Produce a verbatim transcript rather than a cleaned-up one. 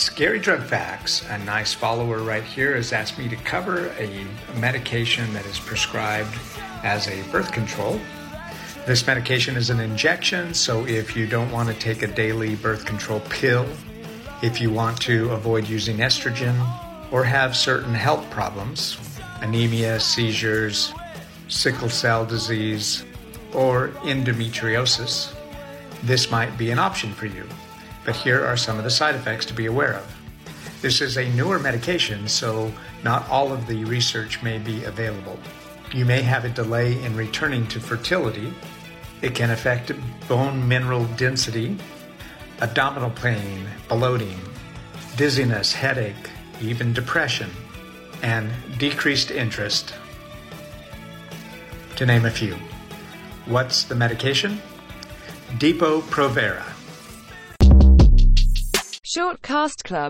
Scary Drug Facts, a nice follower right here, has asked me to cover a medication that is prescribed as a birth control. This medication is an injection, so if you don't want to take a daily birth control pill, if you want to avoid using estrogen, or have certain health problems, anemia, seizures, sickle cell disease, or endometriosis, this might be an option for you. But here are some of the side effects to be aware of. This is a newer medication, so not all of the research may be available. You may have a delay in returning to fertility. It can affect bone mineral density, abdominal pain, bloating, dizziness, headache, even depression, and decreased interest, to name a few. What's the medication? Depo-Provera. Shortcast Club.